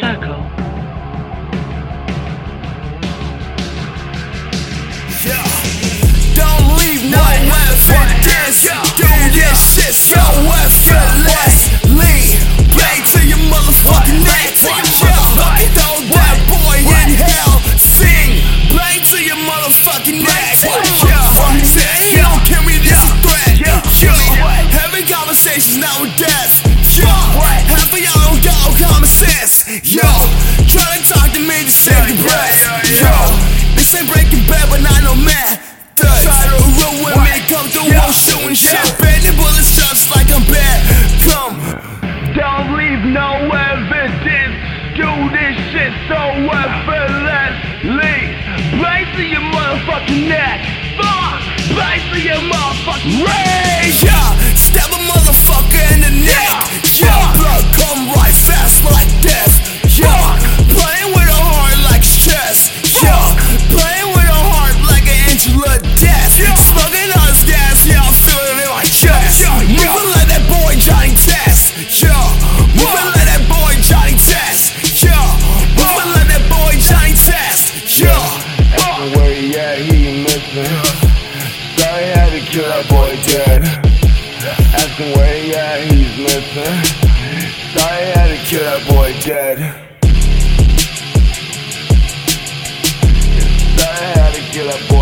Circle. Yeah. Don't leave no evidence. Do your shit so effortless. Leave play to your motherfucking neck. Throw that boy in hell. Sing play to your motherfucking neck. You don't kill me, this is a threat. Having conversations nowadays. Half of y'all don't got no common sense. Yo, tryna talk to me to save your breath. Yo, this ain't breaking bad, but not no man. Thugs who roll with me, come through, won't shoot and shit. Bending bullets, traps like I'm bad. Come, don't leave no evidence. Do this shit so effortlessly. Blaze to your motherfucking neck. Fuck, blaze to your motherfucking rage. Stab a motherfucker in the neck. Blood come right fast like death. Playing with a heart like stress. Playing with a heart like an angel of death. Smoking all this gas, I'm feeling it in my chest. Moving like that boy Johnny Test. Moving like that boy Johnny Test. Moving like that boy Johnny Test. Everywhere he at, he missing. Sorry I had to kill that boy dead. Asking where he at, he's missing. Sorry I had to kill that boy dead. Sorry I had to kill that boy.